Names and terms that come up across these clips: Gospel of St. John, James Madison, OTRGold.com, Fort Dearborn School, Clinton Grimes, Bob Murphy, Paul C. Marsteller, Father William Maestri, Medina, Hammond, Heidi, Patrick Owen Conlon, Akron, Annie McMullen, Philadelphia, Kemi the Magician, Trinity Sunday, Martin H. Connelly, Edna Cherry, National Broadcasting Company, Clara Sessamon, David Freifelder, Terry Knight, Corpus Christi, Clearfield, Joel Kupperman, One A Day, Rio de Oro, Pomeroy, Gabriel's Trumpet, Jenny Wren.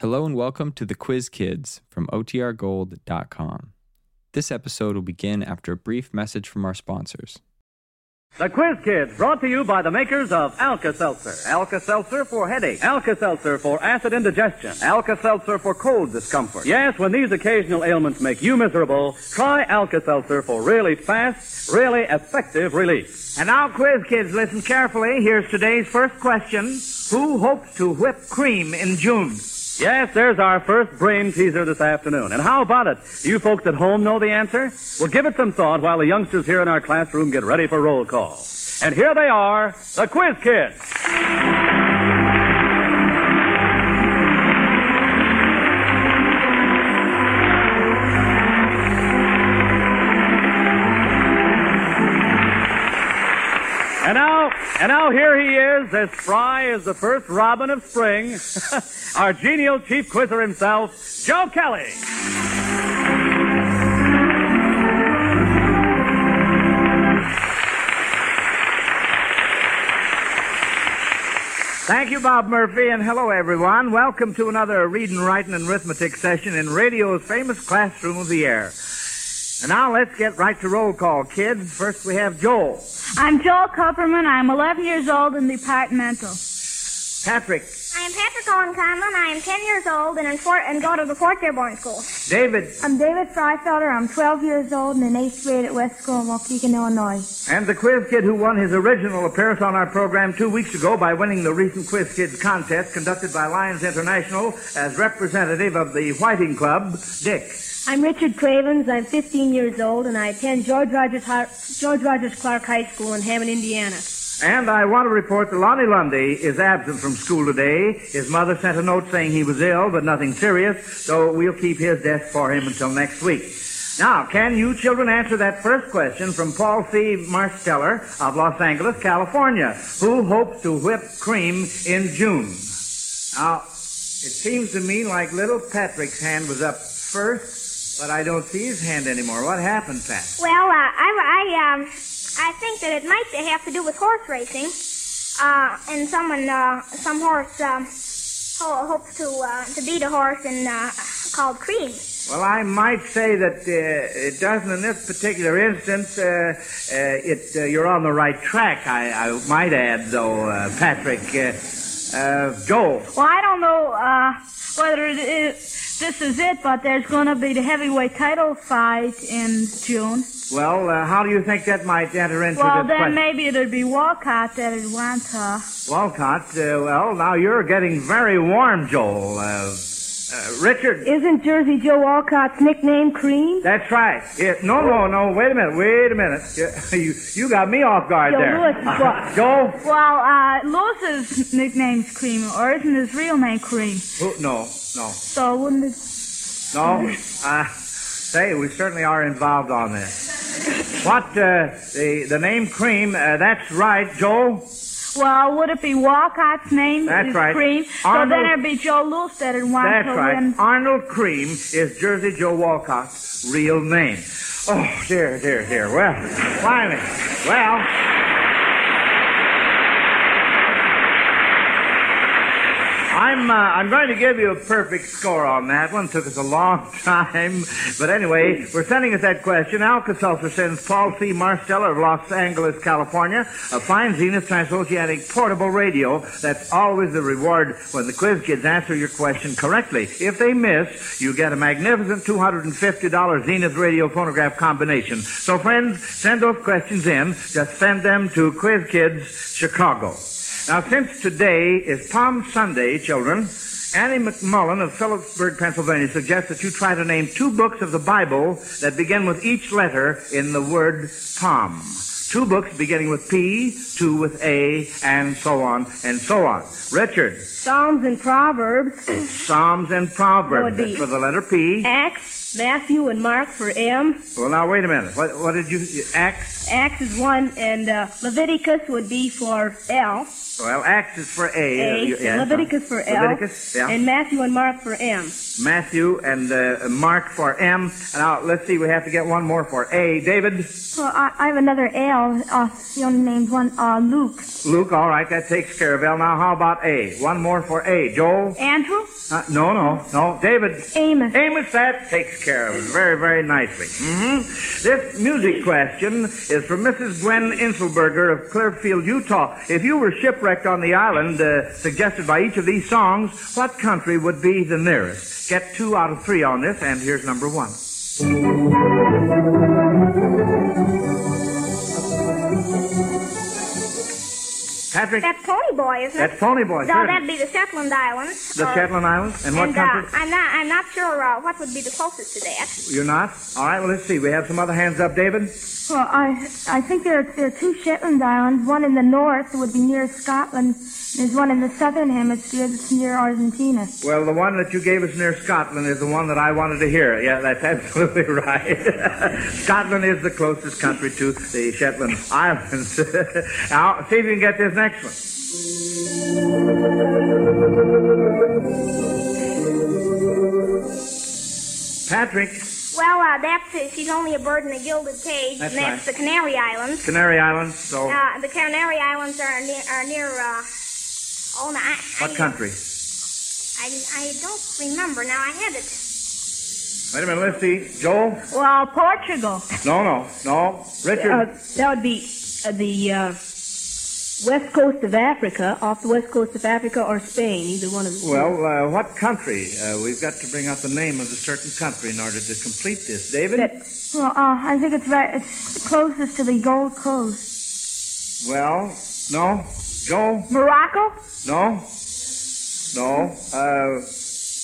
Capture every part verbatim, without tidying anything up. Hello and welcome to The Quiz Kids from O T R Gold dot com. This episode will begin after a brief message from our sponsors. The Quiz Kids, brought to you by the makers of Alka-Seltzer. Alka-Seltzer for headache. Alka-Seltzer for acid indigestion. Alka-Seltzer for cold discomfort. Yes, when these occasional ailments make you miserable, try Alka-Seltzer for really fast, really effective relief. And now, Quiz Kids, listen carefully. Here's today's first question. Who hopes to whip cream in June? Yes, there's our first brain teaser this afternoon. And how about it? Do you folks at home know the answer? Well, give it some thought while the youngsters here in our classroom get ready for roll call. And here they are, the Quiz Kids. And now, and now here he is, as spry as the first robin of spring. Our genial chief quizzer himself, Joe Kelly. Thank you, Bob Murphy, and hello, everyone. Welcome to another reading, writing, and arithmetic session in radio's famous classroom of the air. And now let's get right to roll call, kids. First, we have Joel. I'm Joel Kupperman. I'm eleven years old and departmental. Patrick. I'm Patrick Owen Conlon. I am ten years old and, in Fort, and go to the Fort Dearborn School. David. I'm David Freifelder. I'm twelve years old and in eighth grade at West School in Waukegan, Illinois. And the quiz kid who won his original appearance on our program two weeks ago by winning the recent Quiz Kids contest conducted by Lions International as representative of the Whiting Club, Dick. I'm Richard Cravens. I'm fifteen years old and I attend George Rogers, George Rogers Clark High School in Hammond, Indiana. And I want to report that Lonnie Lundy is absent from school today. His mother sent a note saying he was ill, but nothing serious, so we'll keep his desk for him until next week. Now, can you children answer that first question from Paul C. Marsteller of Los Angeles, California, who hopes to whip cream in June? Now, it seems to me like little Patrick's hand was up first, but I don't see his hand anymore. What happened, Pat? Well, uh, I, I, um... I think that it might have to do with horse racing, uh, and someone, uh, some horse, um, ho- hopes to, uh, to beat a horse in, uh, called cream. Well, I might say that, uh, it doesn't in this particular instance, uh, uh, it, uh, you're on the right track, I, I might add, though, uh, Patrick, uh, uh, Joel. Well, I don't know, uh, whether it is... This is it, but there's going to be the heavyweight title fight in June. Well, uh, how do you think that might enter into well, this question? Well, then maybe there'd be Walcott that would want her. Walcott? Uh, well, now you're getting very warm, Joel. Uh, uh, Richard? Isn't Jersey Joe Walcott's nickname Cream? That's right. Yeah, no, no, no. Wait a minute. Wait a minute. You, you, you got me off guard Yo, there. Lewis, uh, Joel? Well, uh, Lewis's nickname's Cream, or isn't his real name Cream? Oh, no. No. So wouldn't it... No. Uh, say, we certainly are involved on this. What, uh, the, the name Cream, uh, that's right, Joel? Well, would it be Walcott's name? That's right. Cream? Arnold... So then it'd be Joe Lewis that would want to win. That's right. Arnold Cream is Jersey Joe Walcott's real name. Oh, dear, dear, dear. Well, finally. Well... I'm uh, I'm going to give you a perfect score on that one. Took us a long time. But anyway, we're sending us that question. Alka-Seltzer sends Paul C. Marsteller of Los Angeles, California, a fine Zenith Transoceanic portable radio. That's always the reward when the quiz kids answer your question correctly. If they miss, you get a magnificent two hundred fifty dollars Zenith radio phonograph combination. So, friends, send those questions in. Just send them to Quiz Kids, Chicago. Now, since today is Palm Sunday, children, Annie McMullen of Phillipsburg, Pennsylvania, suggests that you try to name two books of the Bible that begin with each letter in the word palm. Two books beginning with P, two with A, and so on and so on. Richard. Psalms and Proverbs. Psalms and Proverbs. That's for the letter P. Acts. Matthew and Mark for Am. Well, now, wait a minute. What, what did you... Acts? Acts is one, and uh, Leviticus would be for L. Well, Acts is for A. A. Uh, yeah, Leviticus for L. Leviticus, yeah. And Matthew and Mark for M. Matthew and uh, Mark for M. Now, let's see. We have to get one more for A. David? Well, I, I have another L. Uh, the only named one, uh, Luke. Luke, all right. That takes care of L. Now, how about A? One more for A. Joel? Andrew? Uh, no, no, no. David? Amos. Amos, that takes care of it very, very nicely. Mm-hmm. This music question is from Missus Gwen Inselberger of Clearfield, Utah. If you were shipwrecked on the island uh, suggested by each of these songs, what country would be the nearest? Get two out of three on this, and here's number one. Patrick? That's Pony Boy, isn't it? That's Pony Boy, no, certainly. That'd be the Shetland Islands. The or, Shetland Islands? And what and, country? Uh, I'm not I'm not sure uh, what would be the closest to that. You're not? All right, well, let's see. We have some other hands up. David? Well, I I think there are, there are two Shetland Islands. One in the north would be near Scotland. There's one in the southern hemisphere that's near Argentina. Well, the one that you gave us near Scotland is the one that I wanted to hear. Yeah, that's absolutely right. Scotland is the closest country to the Shetland Islands. Now, see if you can get this next one. Patrick. Well, uh, that's uh, She's Only a Bird in a Gilded Cage, that's and that's right. The Canary Islands. Canary Islands, so... Uh, the Canary Islands are near... Are near uh, oh, no, I, what I, country? I, I don't remember. Now, I had it. Wait a minute, let's see. Joel? Well, Portugal. No, no, no. Richard? Uh, that would be uh, the... Uh, West coast of Africa, off the west coast of Africa, or Spain, either one of them. Well, uh, what country? Uh, we've got to bring out the name of a certain country in order to complete this. David? That, well, uh, I think it's, right, it's closest to the Gold Coast. Well, no. Joel? Morocco? No. No. Uh,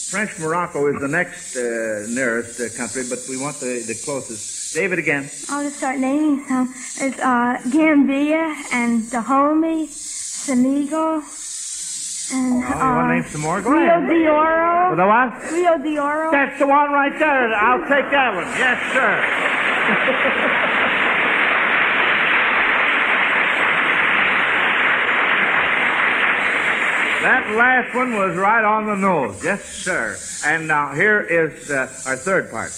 French Morocco is the next uh, nearest uh, country, but we want the, the closest. David again. I'll just start naming some. It's uh, Gambia and Dahomey, Senegal, and... Oh, you uh, want to name some more? Go Rio ahead. de Oro. The what? Rio de Oro. That's the one right there. I'll take that one. Yes, sir. That last one was right on the nose. Yes, sir. And now here is uh, our third part.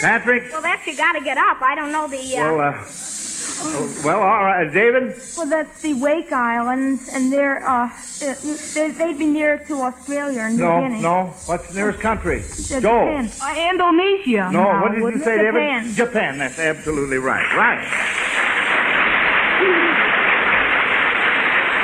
Patrick? Well, that's You Gotta Get Up. I don't know the... Uh... Well, uh... Oh, well, all right, David? Well, that's the Wake Islands, and they're, uh, they're, they'd be near to Australia and New no, Guinea. No, no. What's the nearest country? Joe? Japan. Uh, Indonesia. No, no, what did you say, David? Japan. Japan, that's absolutely right. Right.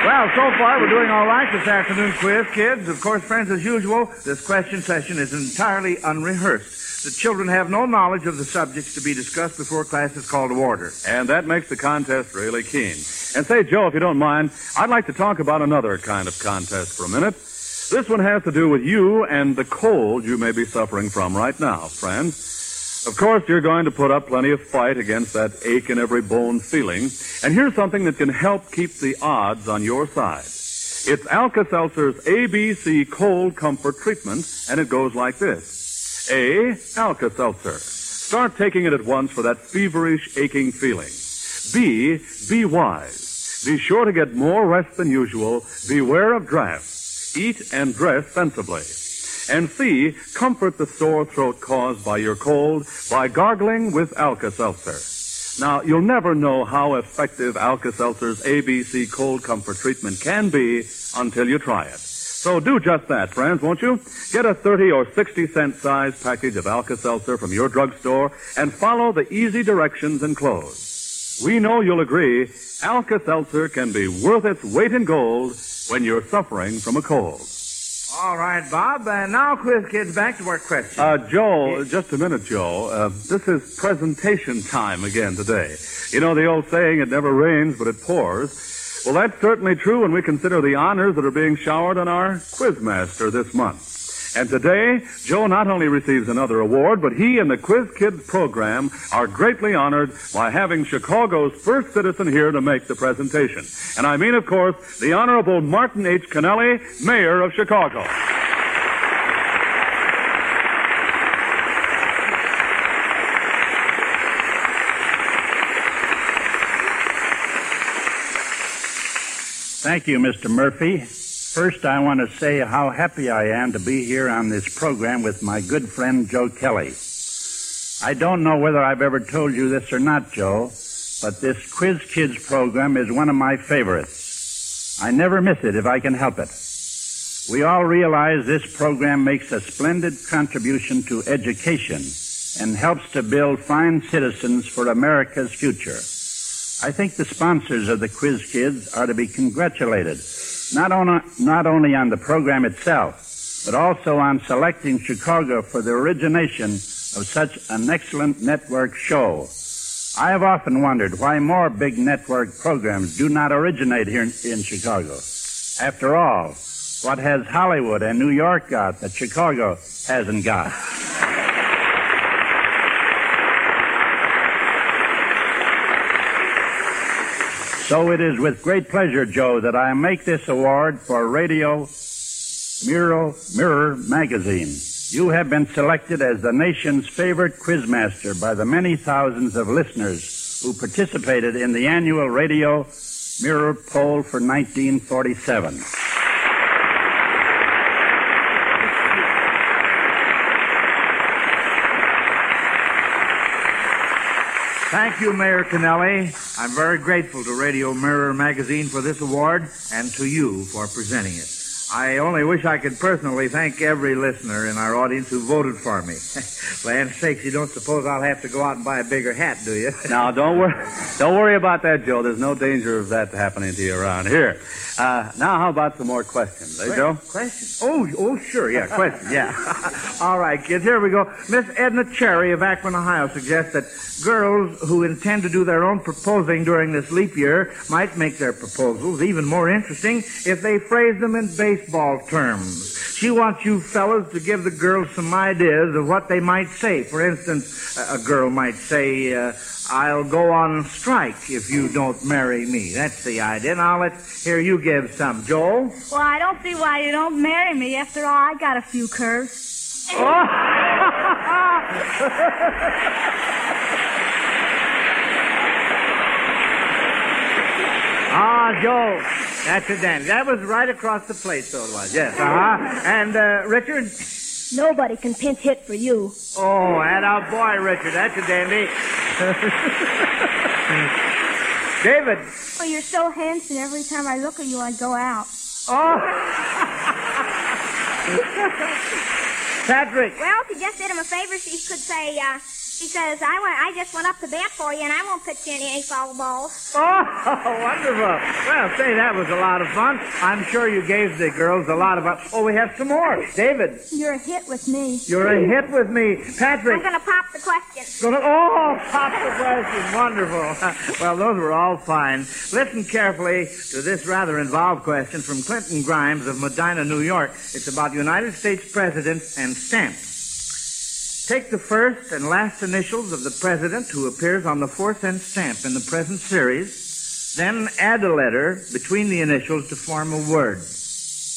Well, so far, we're doing all right this afternoon quiz, kids. Of course, friends, as usual, this question session is entirely unrehearsed. The children have no knowledge of the subjects to be discussed before class is called to order. And that makes the contest really keen. And say, Joe, if you don't mind, I'd like to talk about another kind of contest for a minute. This one has to do with you and the cold you may be suffering from right now, friends. Of course, you're going to put up plenty of fight against that ache in every bone feeling. And here's something that can help keep the odds on your side. It's Alka-Seltzer's A B C Cold Comfort Treatment, and it goes like this. A, Alka-Seltzer. Start taking it at once for that feverish, aching feeling. B, be wise. Be sure to get more rest than usual. Beware of drafts. Eat and dress sensibly. And C, comfort the sore throat caused by your cold by gargling with Alka-Seltzer. Now, you'll never know how effective Alka-Seltzer's A B C Cold Comfort Treatment can be until you try it. So do just that, friends, won't you? Get a thirty or sixty cent size package of Alka-Seltzer from your drugstore and follow the easy directions enclosed. We know you'll agree, Alka-Seltzer can be worth its weight in gold when you're suffering from a cold. All right, Bob. And uh, now, quiz kids, back to our question. Uh, Joel, yes. Just a minute, Joel. Uh, this is presentation time again today. You know the old saying, it never rains, but it pours. Well, that's certainly true when we consider the honors that are being showered on our quizmaster this month. And today, Joe not only receives another award, but he and the Quiz Kids program are greatly honored by having Chicago's first citizen here to make the presentation. And I mean, of course, the Honorable Martin H. Connelly, Mayor of Chicago. Thank you, Mister Murphy. First, I want to say how happy I am to be here on this program with my good friend, Joe Kelly. I don't know whether I've ever told you this or not, Joe, but this Quiz Kids program is one of my favorites. I never miss it if I can help it. We all realize this program makes a splendid contribution to education and helps to build fine citizens for America's future. I think the sponsors of the Quiz Kids are to be congratulated, not on, not only on the program itself, but also on selecting Chicago for the origination of such an excellent network show. I have often wondered why more big network programs do not originate here in, in Chicago. After all, what has Hollywood and New York got that Chicago hasn't got? So it is with great pleasure, Joe, that I make this award for Radio Mirror, Mirror magazine. You have been selected as the nation's favorite quizmaster by the many thousands of listeners who participated in the annual Radio Mirror poll for nineteen forty-seven. Thank you, Mayor Connelly. I'm very grateful to Radio Mirror magazine for this award and to you for presenting it. I only wish I could personally thank every listener in our audience who voted for me. Land sakes, you don't suppose I'll have to go out and buy a bigger hat, do you? Now, don't worry, don't worry about that, Joe. There's no danger of that happening to you around here. Uh, now, how about some more questions, eh, Joe? Questions? Oh, oh, sure, yeah, questions, yeah. All right, kids, here we go. Miss Edna Cherry of Akron, Ohio, suggests that girls who intend to do their own proposing during this leap year might make their proposals even more interesting if they phrase them in baseball terms. She wants you fellas to give the girls some ideas of what they might say. For instance, a girl might say, uh, I'll go on strike if you don't marry me. That's the idea. Now let's hear you give some. Joel? Well, I don't see why you don't marry me. After all, I got a few curves. Oh! Ah, Joe, that's a dandy. That was right across the plate, so it was. Yes, uh-huh. And, uh, Richard? Nobody can pinch hit for you. Oh, and our boy, Richard. That's a dandy. David? Oh, you're so handsome. Every time I look at you, I go out. Oh. Patrick? Well, if you just did him a favor, she could say, uh... She says, I went, I just went up to bat for you, and I won't pitch you any foul balls. Oh, wonderful. Well, say, that was a lot of fun. I'm sure you gave the girls a lot of fun. Oh, we have some more. David. You're a hit with me. You're a hit with me. Patrick. I'm going to pop the question. Gonna, oh, pop the question. Wonderful. Well, those were all fine. Listen carefully to this rather involved question from Clinton Grimes of Medina, New York. It's about United States presidents and stamps. Take the first and last initials of the president who appears on the four-cent stamp in the present series, then add a letter between the initials to form a word.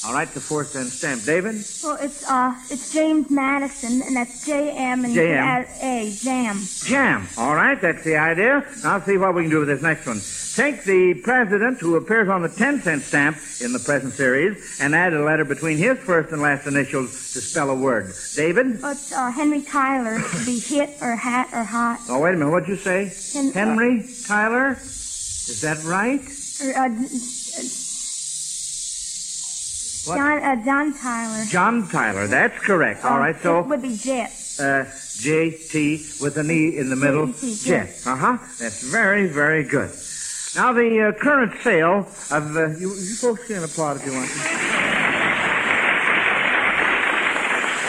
All right, the four-cent stamp. David? Well, it's uh, it's James Madison, and that's J M and J M. Add A, jam. Jam. All right, that's the idea. Now, see what we can do with this next one. Take the president who appears on the ten-cent stamp in the present series and add a letter between his first and last initials to spell a word. David? Well, it's uh, Henry Tyler. It could be hit or hat or hot. Oh, wait a minute. What'd you say? Hen- Henry uh, Tyler? Is that right? Or, uh, uh, John, uh, John Tyler. John Tyler, that's correct. All um, right, so... It would be Jet. Uh, J T with an E in the middle. J T, Jet. Uh-huh. That's very, very good. Now, the uh, current sale of... Uh, you, you folks can applaud if you want.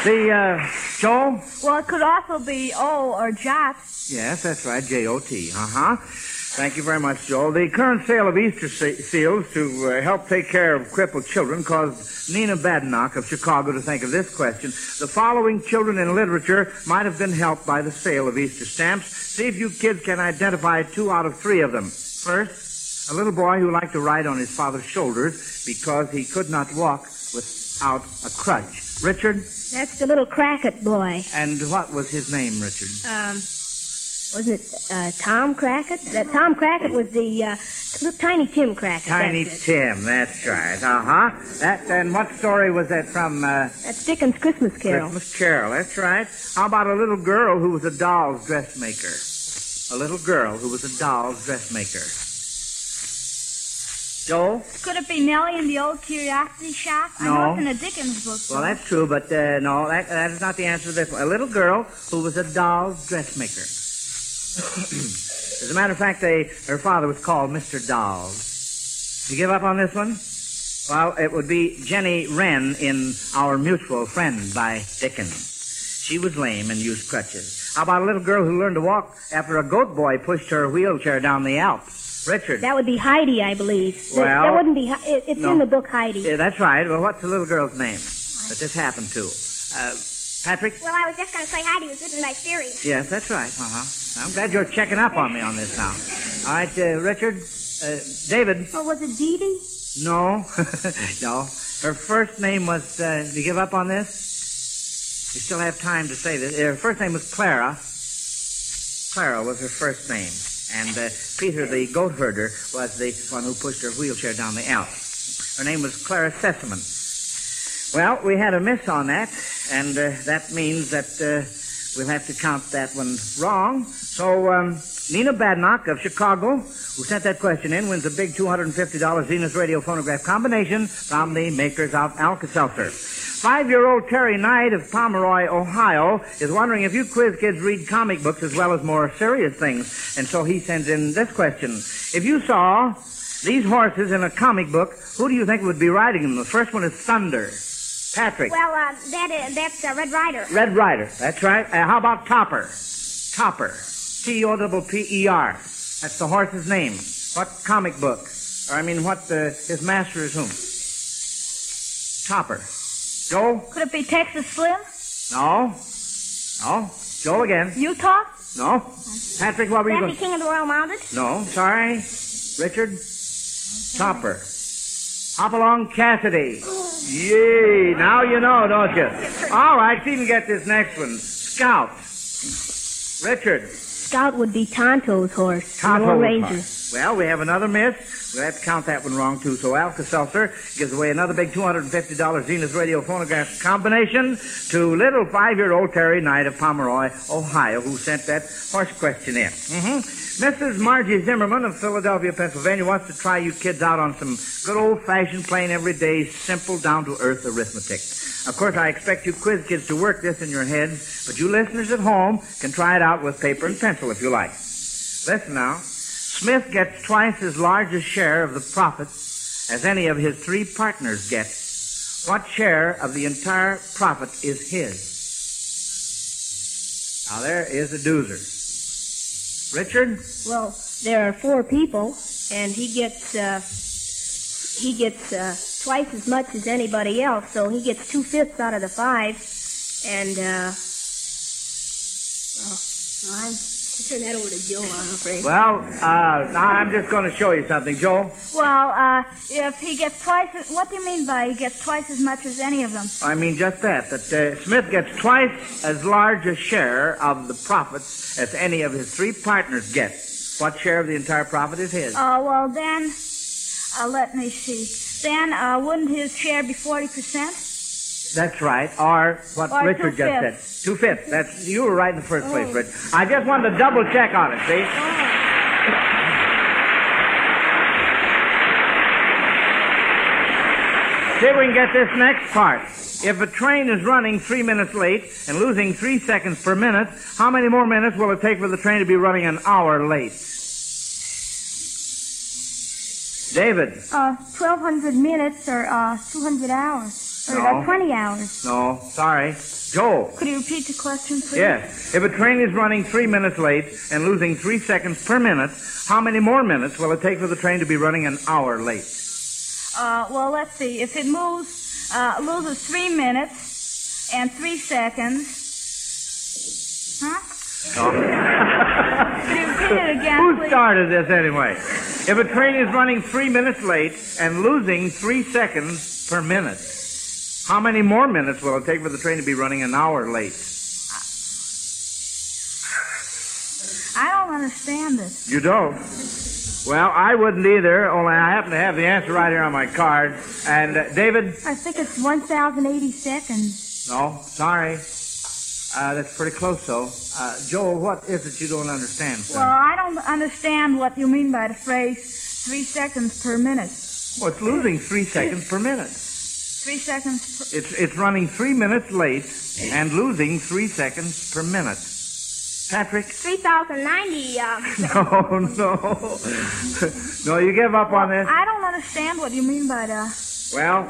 The, uh, Joel? Well, it could also be O or Jot. Yes, that's right, J O T. Uh-huh. Thank you very much, Joel. The current sale of Easter seals to uh, help take care of crippled children caused Nina Badenoch of Chicago to think of this question. The following children in literature might have been helped by the sale of Easter stamps. See if you kids can identify two out of three of them. First, a little boy who liked to ride on his father's shoulders because he could not walk without a crutch. Richard? That's the little Crackett boy. And what was his name, Richard? Um... Was it uh, Tom Crackett? Uh, Tom Crackett was the uh, little Tiny Tim Crackett. Tiny that's Tim, that's right. Uh-huh. That, and what story was that from? Uh, That's Dickens' Christmas Carol. Christmas Carol, that's right. How about a little girl who was a doll's dressmaker? A little girl who was a doll's dressmaker. Joel? Could it be Nellie in the Old Curiosity Shop? No. I know it's in a Dickens book. Well, that's true, but uh, no, that, that is not the answer to this one. A little girl who was a doll's dressmaker. As a matter of fact, they, her father was called Mister Dolls. You give up on this one? Well, it would be Jenny Wren in Our Mutual Friend by Dickens. She was lame and used crutches. How about a little girl who learned to walk after a goat boy pushed her wheelchair down the Alps? Richard? That would be Heidi, I believe. Well... That wouldn't be... It, it's no. in the book, Heidi. Yeah, that's right. Well, what's the little girl's name that this happened to? Uh... Patrick? Well, I was just going to say Heidi was written by series. Yes, that's right. Uh-huh. I'm glad you're checking up on me on this now. All right, uh, Richard, uh, David. Oh, was it Dee Dee? No, no. Her first name was, uh, did you give up on this? You still have time to say this. Her first name was Clara. Clara was her first name. And uh, Peter, the goat herder, was the one who pushed her wheelchair down the Alps. Her name was Clara Sessamon. Well, we had a miss on that, and uh, that means that uh, we'll have to count that one wrong. So, um, Nina Badenoch of Chicago, who sent that question in, wins a big two hundred fifty dollars Zenith radio phonograph combination from the makers of Alka-Seltzer. Five-year-old Terry Knight of Pomeroy, Ohio, is wondering if you quiz kids read comic books as well as more serious things, and so he sends in this question. If you saw these horses in a comic book, who do you think would be riding them? The first one is Thunder. Patrick. Well, uh, that is, that's uh, Red Ryder. Red Ryder, that's right. Uh, how about Topper? Topper. T O P P E R. That's the horse's name. What comic book? Or, I mean, what the, his master is whom? Topper. Joe? Could it be Texas Slim? No. No. Joe again. Utah? No. Patrick, what were you going to... King of the Royal Mounted? No. Sorry. Richard? Okay. Topper. Hop along, Cassidy. Yay. Now you know, don't you? All right, see if you can get this next one. Scout. Richard. Scout would be Tonto's horse. Tonto's horse. Well, we have another miss. We'll have to count that one wrong, too. So Alka-Seltzer gives away another big two hundred fifty dollars Zenith radio phonograph combination to little five-year-old Terry Knight of Pomeroy, Ohio, who sent that horse question in. Mm-hmm. Missus Margie Zimmerman of Philadelphia, Pennsylvania, wants to try you kids out on some good old-fashioned, plain, everyday, simple, down-to-earth arithmetic. Of course, I expect you quiz kids to work this in your heads, but you listeners at home can try it out with paper and pencil if you like. Listen now. Smith gets twice as large a share of the profits as any of his three partners get. What share of the entire profit is his? Now, there is a doozer. Richard? Well, there are four people, and he gets uh, he gets uh, twice as much as anybody else, so he gets two-fifths out of the five, and, uh, well, I'm turn that over to Joel, I'm afraid. Well, uh, I'm just going to show you something. Joel? Well, uh, if he gets twice as, what do you mean by he gets twice as much as any of them? I mean just that, that uh, Smith gets twice as large a share of the profits as any of his three partners get. What share of the entire profit is his? Oh, uh, well, then, uh, let me see. Then, uh, wouldn't his share be forty percent? That's right, or what or Richard just said. Two-fifths. That's, you were right in the first oh. place, Richard. I just wanted to double-check on it, see? Oh. See if we can get this next part. If a train is running three minutes late and losing three seconds per minute, how many more minutes will it take for the train to be running an hour late? David. Uh, twelve hundred minutes or uh, two hundred hours. Or no. About twenty hours. No, sorry. Joel. Could you repeat the question, please? Yes. If a train is running three minutes late and losing three seconds per minute, how many more minutes will it take for the train to be running an hour late? Uh, well, let's see. If it moves, uh, loses three minutes and three seconds. Huh? No. Could you repeat it again, Who please? started this, anyway? If a train is running three minutes late and losing three seconds per minute, how many more minutes will it take for the train to be running an hour late? I don't understand this. You don't? Well, I wouldn't either, only I happen to have the answer right here on my card. And, uh, David? I think it's one thousand eighty seconds. No, sorry. Uh, that's pretty close, though. Uh, Joel, what is it you don't understand, sir? Well, I don't understand what you mean by the phrase three seconds per minute. Well, it's losing three seconds per minute. Three seconds per... It's, it's running three minutes late and losing three seconds per minute. Patrick? three thousand ninety, uh... No, no. No, you give up well, on this? I don't understand what you mean by that. Well,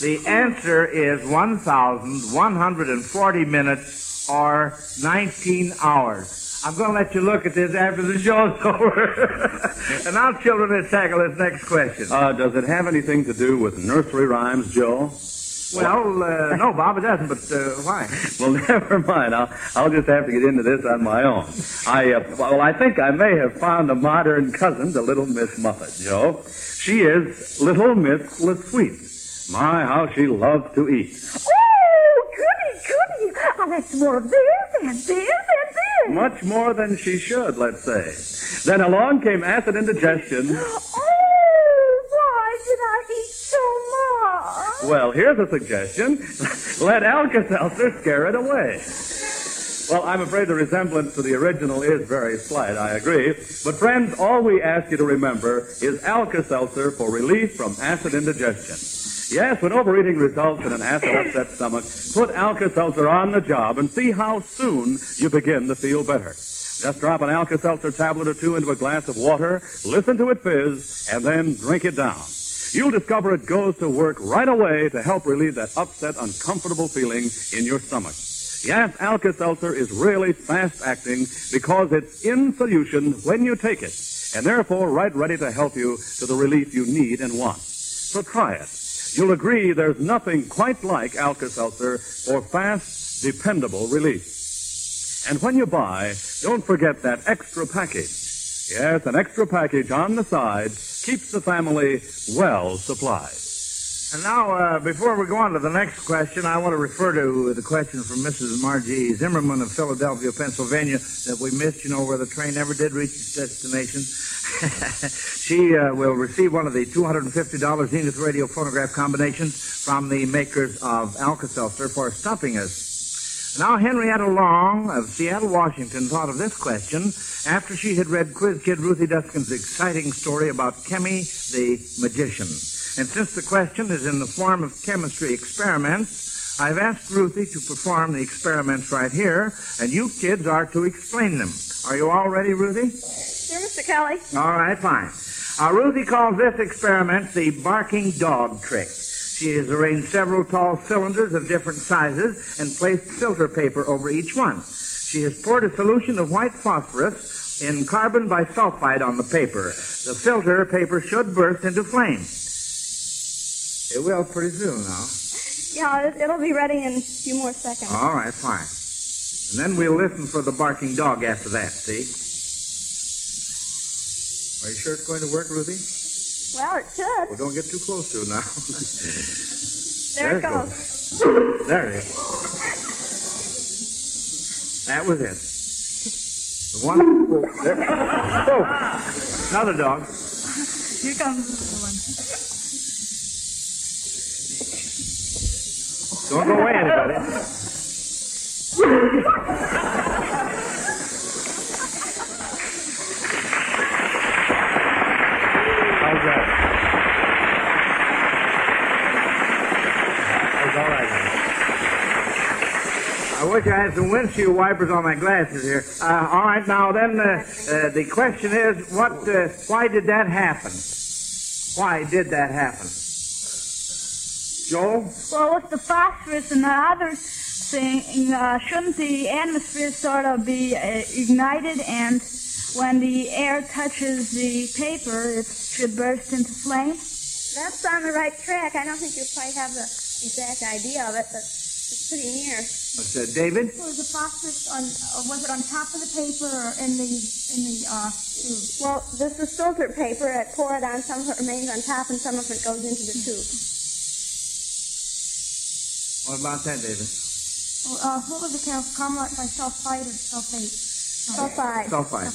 the answer is one thousand one hundred forty minutes or nineteen hours. I'm going to let you look at this after the show's over. And now, children, let's tackle this next question. Uh, does it have anything to do with nursery rhymes, Joe? Well, uh, no, Bob, it doesn't, but uh, why? Well, never mind. I'll, I'll just have to get into this on my own. I uh, Well, I think I may have found a modern cousin to Little Miss Muffet, Joe. She is Little Miss LaSweet. My, how she loves to eat. Oh, goody, goody. Oh, that's more of this and this and this. Much more than she should, let's say. Then along came acid indigestion. Oh, why did I eat so much? Well, here's a suggestion. Let Alka-Seltzer scare it away. Well, I'm afraid the resemblance to the original is very slight, I agree. But, friends, all we ask you to remember is Alka-Seltzer for relief from acid indigestion. Yes, when overeating results in an acid-upset stomach, put Alka-Seltzer on the job and see how soon you begin to feel better. Just drop an Alka-Seltzer tablet or two into a glass of water, listen to it fizz, and then drink it down. You'll discover it goes to work right away to help relieve that upset, uncomfortable feeling in your stomach. Yes, Alka-Seltzer is really fast-acting because it's in solution when you take it, and therefore right ready to help you to the relief you need and want. So try it. You'll agree there's nothing quite like Alka-Seltzer for fast, dependable relief. And when you buy, don't forget that extra package. Yes, an extra package on the side keeps the family well supplied. And now, uh, before we go on to the next question, I want to refer to the question from Missus Margie Zimmerman of Philadelphia, Pennsylvania, that we missed, you know, where the train never did reach its destination. She uh, will receive one of the two hundred fifty dollars Zenith Radio Phonograph combinations from the makers of Alka-Seltzer for stopping us. Now, Henrietta Long of Seattle, Washington, thought of this question after she had read Quiz Kid Ruthie Duskin's exciting story about Kemi the Magician. And since the question is in the form of chemistry experiments, I've asked Ruthie to perform the experiments right here, and you kids are to explain them. Are you all ready, Ruthie? Sure, Mister Kelly. All right, fine. Uh, Ruthie calls this experiment the barking dog trick. She has arranged several tall cylinders of different sizes and placed filter paper over each one. She has poured a solution of white phosphorus in carbon bisulfide on the paper. The filter paper should burst into flame. It will pretty soon now. Yeah, it'll be ready in a few more seconds. All right, fine. And then we'll listen for the barking dog after that, see? Are you sure it's going to work, Ruthie? Well, it should. Well, don't get too close to it now. there, there it goes. goes. There it is. That was it. The one... Oh, there. Oh, another dog. Here comes the one. Don't go away, anybody. How's that? That was all right. I wish I had some windshield wipers on my glasses here. Uh, all right, now then, uh, uh, the question is, what? Uh, why did that happen? Why did that happen? Joel? Well, with the phosphorus and the other thing, uh, shouldn't the atmosphere sort of be uh, ignited, and when the air touches the paper, it should burst into flame? That's on the right track. I don't think you quite have the exact idea of it, but it's pretty near. What's that, David? So was the phosphorus on? Uh, was it on top of the paper or in the in the? Uh, tube? Well, this is filtered paper. I pour it on. Some of it remains on top, and some of it goes into the tube. What about that, David? Well, uh, what was the carbon by sulfide or sulfate? Sulfide. Sulfide.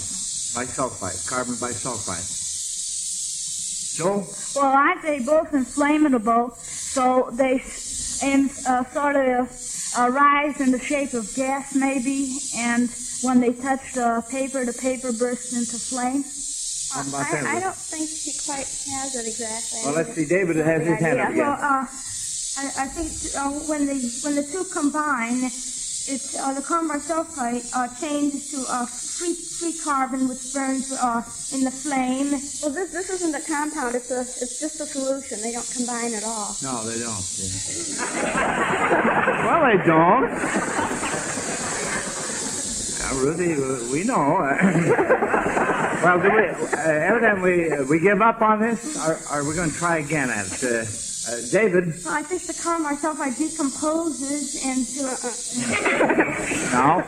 Bisulfide. Carbon bisulfide. Joel? Well, aren't they both inflammable? So they in, uh, sort of uh, rise in the shape of gas, maybe, and when they touch the paper, the paper bursts into flame? Uh, I, I don't think she quite has it exactly. Well, let's see, David has his hand up again. Well, uh, I, I think uh, when, the, when the two combine, it's, uh, the carbon bisulfide uh, changes to uh, free, free carbon, which burns uh, in the flame. Well, this this isn't a compound. It's a it's just a solution. They don't combine at all. No, they don't. Yeah. Well, they don't. Uh, Ruthie, we know. Well, do we? Uh, evidently, uh, we give up on this, or, or we're going to try again at it. Uh, Uh, David? Well, I think the car myself, I decomposes into... Uh, no.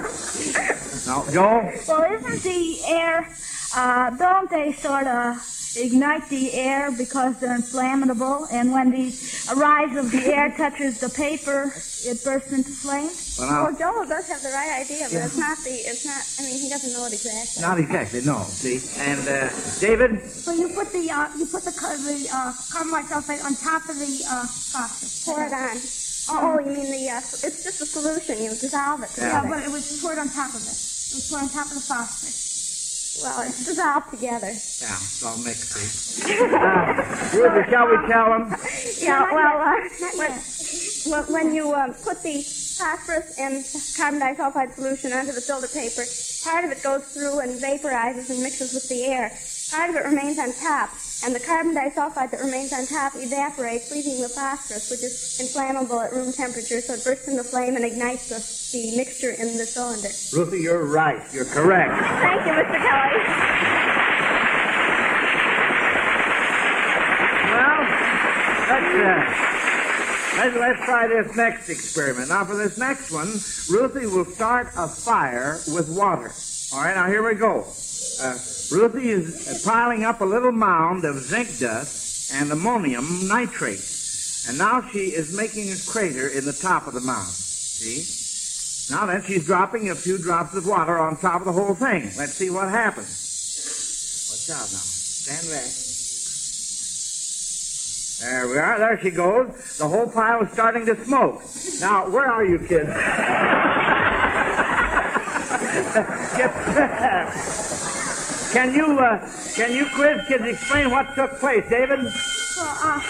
No. Joel? Well, isn't the air... Uh, don't they sort of ignite the air because they're inflammable, and when the rise of the air touches the paper, it bursts into flame? Well, well, Joel does have the right idea, but yeah. it's not the... It's not... I mean, he doesn't know it exactly. Not exactly, no. See? And, uh, David? Well, you put the, uh, you put the, the uh, carbon bisulfite on top of the, uh, phosphorus. Pour it on. Oh, oh, you mean the, uh, it's just a solution. You dissolve it. Yeah, yeah, but it was poured on top of it. It was poured on top of the phosphorus. Well, it's dissolved together. Yeah, it's all mixed. uh, Ruthie, shall we tell them? Yeah, no, well, uh, when, when you um, put the phosphorus and carbon disulfide solution onto the filter paper, part of it goes through and vaporizes and mixes with the air. Part of it remains on top, and the carbon disulfide that remains on top evaporates, leaving the phosphorus, which is inflammable at room temperature, so it bursts into flame and ignites the, the mixture in the cylinder. Ruthie, you're right. You're correct. Thank you, Mister Kelly. Well, that's it. Uh... Let's, let's try this next experiment. Now, for this next one, Ruthie will start a fire with water. All right, now here we go. Uh, Ruthie is piling up a little mound of zinc dust and ammonium nitrate. And now she is making a crater in the top of the mound. See? Now then, she's dropping a few drops of water on top of the whole thing. Let's see what happens. Watch out now. Stand back. There we are. There she goes. The whole pile is starting to smoke. Now, where are you, kids? Can you uh, can you quiz kids explain what took place, David? Well, uh,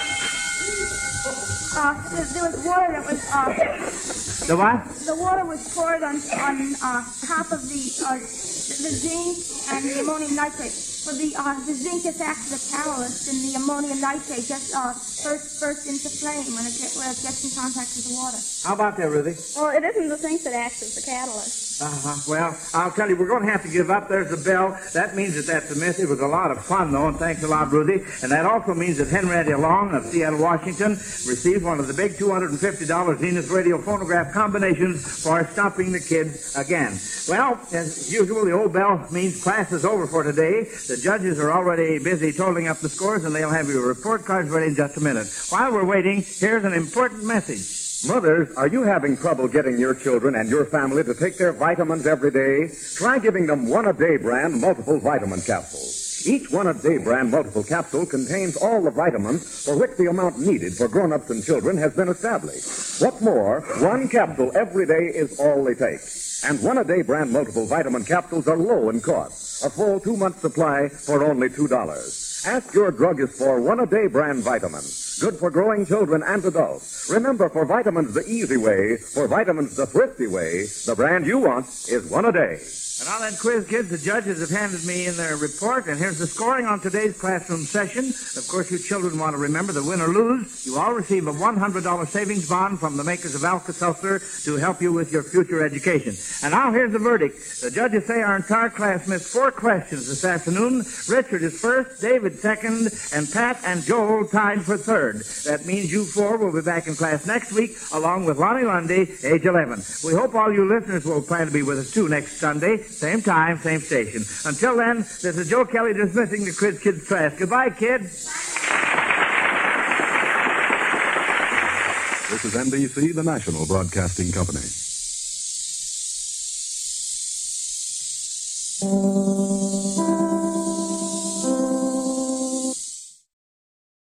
uh, there, there was water that was uh. The what? The water was poured on on uh, top of the uh, the zinc and the ammonium nitrate. Well, the, uh, the zinc attacks the catalyst, and the ammonium nitrate just uh, bursts, bursts into flame when it, get, when it gets in contact with the water. How about that, Ruthie? Well, it isn't the zinc that acts as the catalyst. Uh-huh. Well, I'll tell you, we're going to have to give up. There's the bell. That means that that's a myth. It was a lot of fun, though, and thanks a lot, Ruthie. And that also means that Henrietta Long of Seattle, Washington, received one of the big two hundred fifty dollars Zenith radio phonograph combinations for stopping the kids again. Well, as usual, the old bell means class is over for today. The judges are already busy totaling up the scores, and they'll have your report cards ready in just a minute. While we're waiting, here's an important message. Mothers, are you having trouble getting your children and your family to take their vitamins every day? Try giving them One A Day brand multiple vitamin capsules. Each One A Day brand multiple capsule contains all the vitamins for which the amount needed for grown-ups and children has been established. What's more, one capsule every day is all they take. And One A Day brand multiple vitamin capsules are low in cost. A full two-month supply for only two dollars. Ask your druggist for One A Day brand vitamins. Good for growing children and adults. Remember, for vitamins the easy way, for vitamins the thrifty way, the brand you want is One A Day. And on that quiz, kids, the judges have handed me in their report, and here's the scoring on today's classroom session. Of course, you children want to remember that win or lose, you all receive a one hundred dollar savings bond from the makers of Alka-Seltzer to help you with your future education. And now here's the verdict. The judges say our entire class missed four questions this afternoon. Richard is first, David second, and Pat and Joel tied for third. That means you four will be back in class next week, along with Lonnie Lundy, age eleven. We hope all you listeners will plan to be with us, too, next Sunday. Same time, same station. Until then, this is Joe Kelly dismissing the Quiz Kids class. Goodbye, kids. This is N B C, the national broadcasting company.